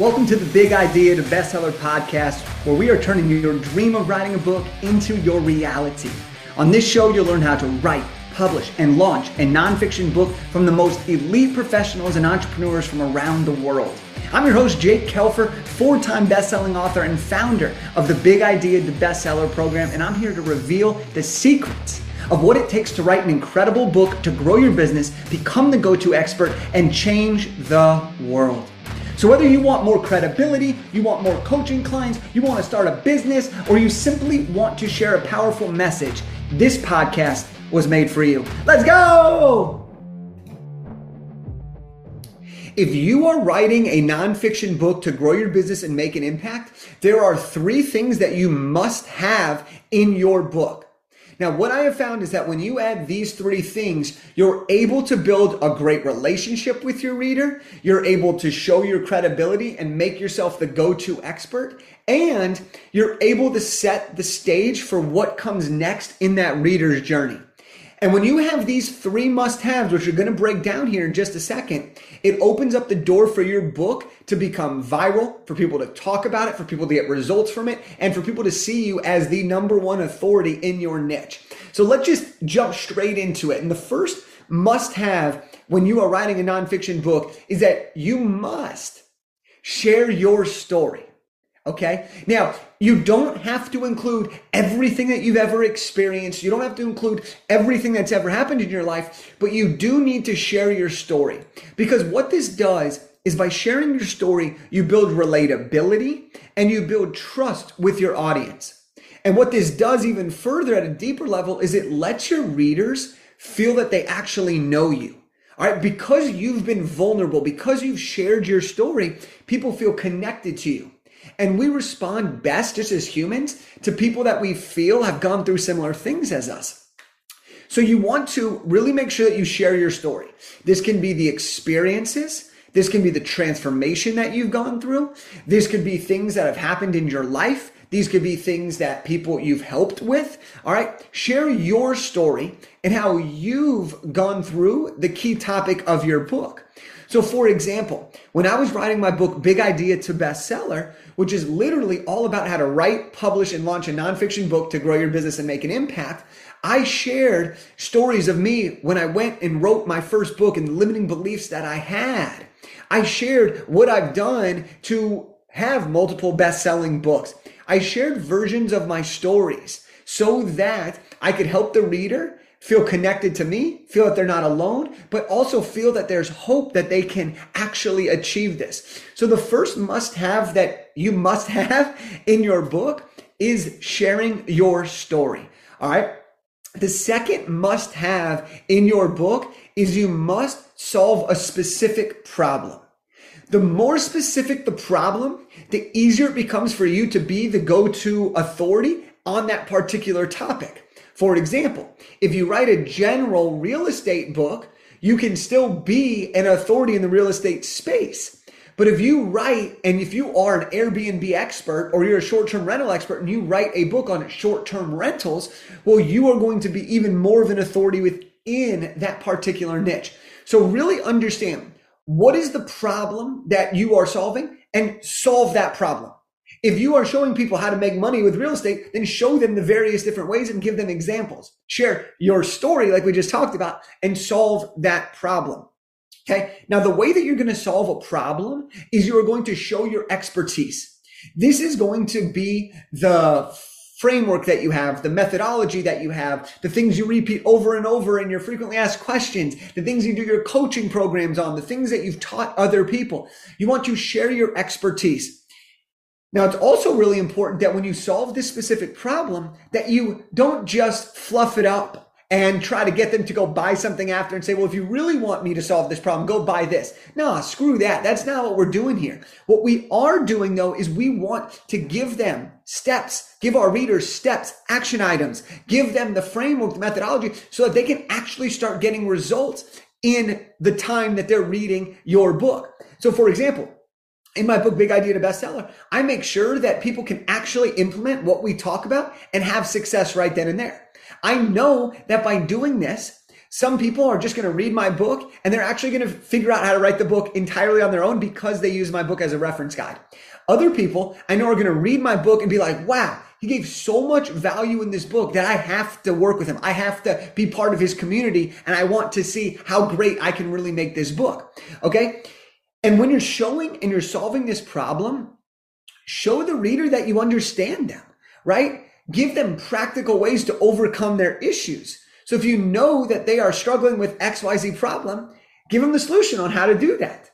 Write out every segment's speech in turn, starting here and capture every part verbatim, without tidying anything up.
Welcome to the Big Idea to Bestseller podcast, where we are turning your dream of writing a book into your reality. On this show, you'll learn how to write, publish, and launch a nonfiction book from the most elite professionals and entrepreneurs from around the world. I'm your host, Jake Kelfer, four-time best-selling author and founder of the Big Idea to Bestseller program, and I'm here to reveal the secrets of what it takes to write an incredible book to grow your business, become the go-to expert, and change the world. So whether you want more credibility, you want more coaching clients, you want to start a business, or you simply want to share a powerful message, this podcast was made for you. Let's go! If you are writing a nonfiction book to grow your business and make an impact, there are three things that you must have in your book. Now, what I have found is that when you add these three things, you're able to build a great relationship with your reader, you're able to show your credibility and make yourself the go-to expert, and you're able to set the stage for what comes next in that reader's journey. And when you have these three must-haves, which we're going to break down here in just a second, it opens up the door for your book to become viral, for people to talk about it, for people to get results from it, and for people to see you as the number one authority in your niche. So let's just jump straight into it. And the first must-have when you are writing a nonfiction book is that you must share your story. Okay. Now, you don't have to include everything that you've ever experienced. You don't have to include everything that's ever happened in your life, but you do need to share your story, because what this does is by sharing your story, you build relatability and you build trust with your audience. And what this does even further at a deeper level is it lets your readers feel that they actually know you. All right, because you've been vulnerable, because you've shared your story, people feel connected to you. And we respond best just as humans to people that we feel have gone through similar things as us. So you want to really make sure that you share your story. This can be the experiences. This can be the transformation that you've gone through. This could be things that have happened in your life. These could be things that people you've helped with. All right. Share your story and how you've gone through the key topic of your book. So for example, when I was writing my book, Big Idea to Bestseller, which is literally all about how to write, publish, and launch a nonfiction book to grow your business and make an impact, I shared stories of me when I went and wrote my first book and limiting beliefs that I had. I shared what I've done to have multiple best-selling books. I shared versions of my stories so that I could help the reader feel connected to me, feel that they're not alone, but also feel that there's hope that they can actually achieve this. So the first must-have that you must have in your book is sharing your story, all right? The second must-have in your book is you must solve a specific problem. The more specific the problem, the easier it becomes for you to be the go-to authority on that particular topic. For example, if you write a general real estate book, you can still be an authority in the real estate space. But if you write, and if you are an Airbnb expert or you're a short-term rental expert and you write a book on short-term rentals, well, you are going to be even more of an authority within that particular niche. So really understand, what is the problem that you are solving, and solve that problem. If you are showing people how to make money with real estate, then show them the various different ways and give them examples. Share your story like we just talked about and solve that problem. Okay. Now, the way that you're going to solve a problem is you are going to show your expertise. This is going to be the framework that you have, the methodology that you have, the things you repeat over and over in your frequently asked questions, the things you do your coaching programs on, the things that you've taught other people. You want to share your expertise. Now, it's also really important that when you solve this specific problem, that you don't just fluff it up and try to get them to go buy something after and say, well, if you really want me to solve this problem, go buy this. Nah, screw that. That's not what we're doing here. What we are doing, though, is we want to give them steps, give our readers steps, action items, give them the framework, the methodology, so that they can actually start getting results in the time that they're reading your book. So, for example, in my book, Big Idea to Bestseller, I make sure that people can actually implement what we talk about and have success right then and there. I know that by doing this, Some people are just going to read my book and they're actually going to figure out how to write the book entirely on their own because they use my book as a reference guide. Other people I know are going to read my book and be like, wow, he gave so much value in this book that I have to work with him. I have to be part of his community and I want to see how great I can really make this book. Okay. And when you're showing and you're solving this problem, show the reader that you understand them, right? Give them practical ways to overcome their issues. So if you know that they are struggling with X Y Z problem, give them the solution on how to do that.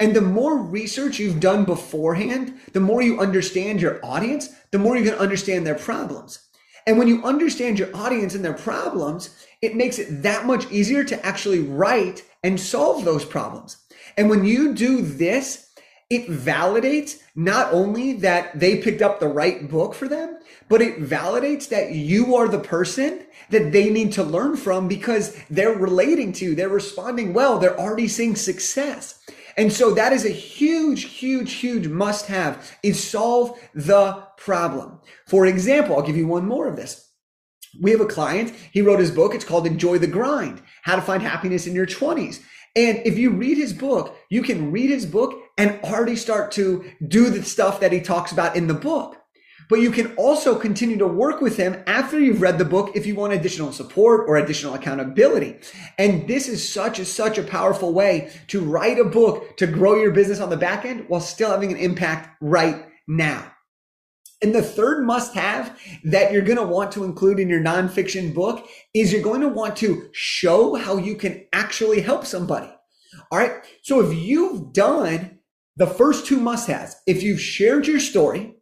And the more research you've done beforehand, the more you understand your audience, the more you can understand their problems. And when you understand your audience and their problems, it makes it that much easier to actually write and solve those problems. And when you do this, it validates not only that they picked up the right book for them, but it validates that you are the person that they need to learn from because they're relating to you, they're responding well, they're already seeing success. And so that is a huge, huge, huge must-have, is solve the problem. For example, I'll give you one more of this. We have a client, he wrote his book, it's called Enjoy the Grind, How to Find Happiness in Your twenties. And if you read his book, you can read his book and already start to do the stuff that he talks about in the book. But you can also continue to work with him after you've read the book if you want additional support or additional accountability. And this is such a, such a powerful way to write a book to grow your business on the back end while still having an impact right now. And the third must-have that you're going to want to include in your nonfiction book is you're going to want to show how you can actually help somebody. All right. So if you've done the first two must-haves, if you've shared your story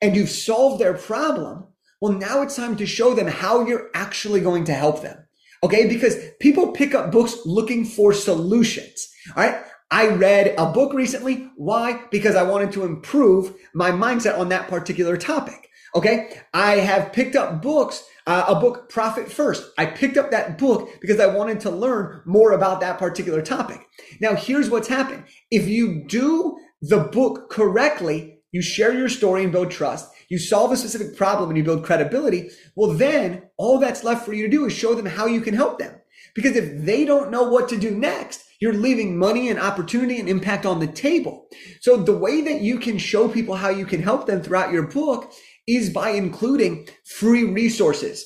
and you've solved their problem, well, now it's time to show them how you're actually going to help them. Okay. Because people pick up books looking for solutions. All right. I read a book recently. Why? Because I wanted to improve my mindset on that particular topic. Okay. I have picked up books, uh, a book, Profit First. I picked up that book because I wanted to learn more about that particular topic. Now, here's what's happened. If you do the book correctly, you share your story and build trust. You solve a specific problem and you build credibility. Well, then all that's left for you to do is show them how you can help them. Because if they don't know what to do next, you're leaving money and opportunity and impact on the table. So the way that you can show people how you can help them throughout your book is by including free resources.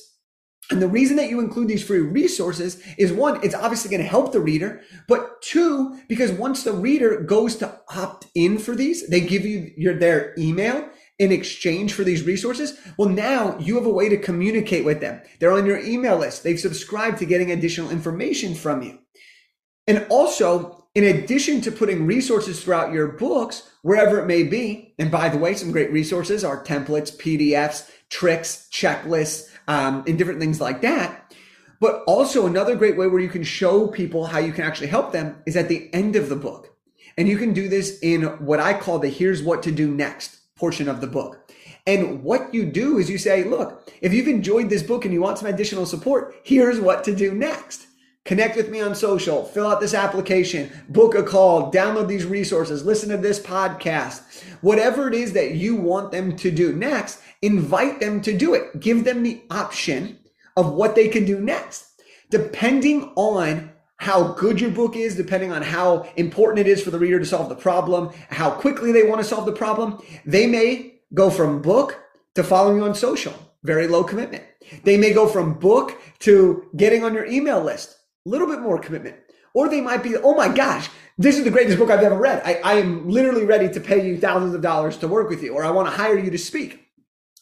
And the reason that you include these free resources is, one, it's obviously going to help the reader, but two, because once the reader goes to opt in for these, they give you your, their email in exchange for these resources. Well, now you have a way to communicate with them. They're on your email list. They've subscribed to getting additional information from you. And also, in addition to putting resources throughout your books, wherever it may be, and by the way, some great resources are templates, P D Fs, tricks, checklists, um, and different things like that. But also another great way where you can show people how you can actually help them is at the end of the book. And you can do this in what I call the here's what to do next portion of the book. And what you do is you say, look, if you've enjoyed this book and you want some additional support, here's what to do next. Connect with me on social, fill out this application, book a call, download these resources, listen to this podcast, whatever it is that you want them to do next, invite them to do it. Give them the option of what they can do next. Depending on how good your book is, depending on how important it is for the reader to solve the problem, how quickly they want to solve the problem, they may go from book to following you on social, very low commitment. They may go from book to getting on your email list, a little bit more commitment. Or they might be, oh my gosh, this is the greatest book I've ever read. I, I am literally ready to pay you thousands of dollars to work with you, or I want to hire you to speak.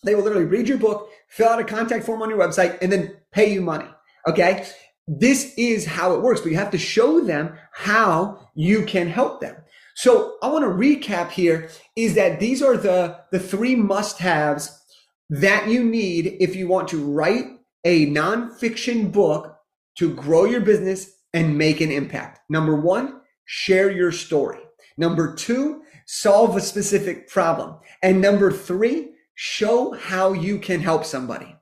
They will literally read your book, fill out a contact form on your website, and then pay you money. Okay. This is how it works, but you have to show them how you can help them. So I want to recap here is that these are the, the three must-haves that you need if you want to write a nonfiction book to grow your business and make an impact. Number one, share your story. Number two, solve a specific problem. And number three, show how you can help somebody.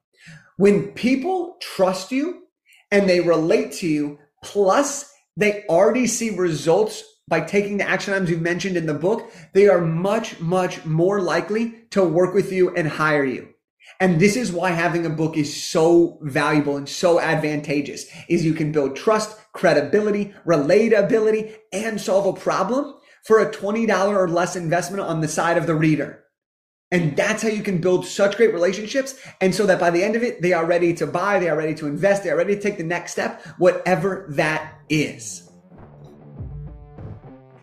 When people trust you and they relate to you, plus they already see results by taking the action items you've mentioned in the book, they are much, much more likely to work with you and hire you. And this is why having a book is so valuable and so advantageous, is you can build trust, credibility, relatability, and solve a problem for a twenty dollars or less investment on the side of the reader. And that's how you can build such great relationships. And so that by the end of it, they are ready to buy, they are ready to invest, they are ready to take the next step, whatever that is.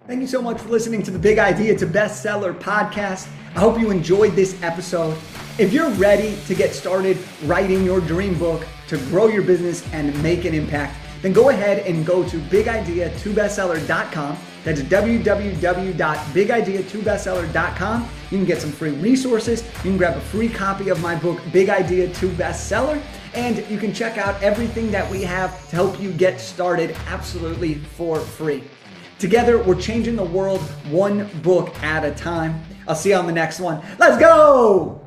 Thank you so much for listening to the Big Idea to Bestseller podcast. I hope you enjoyed this episode. If you're ready to get started writing your dream book, to grow your business and make an impact, then go ahead and go to big idea to bestseller dot com. That's w w w dot big idea to bestseller dot com. You can get some free resources. You can grab a free copy of my book, Big Idea to Bestseller. And you can check out everything that we have to help you get started absolutely for free. Together, we're changing the world one book at a time. I'll see you on the next one. Let's go!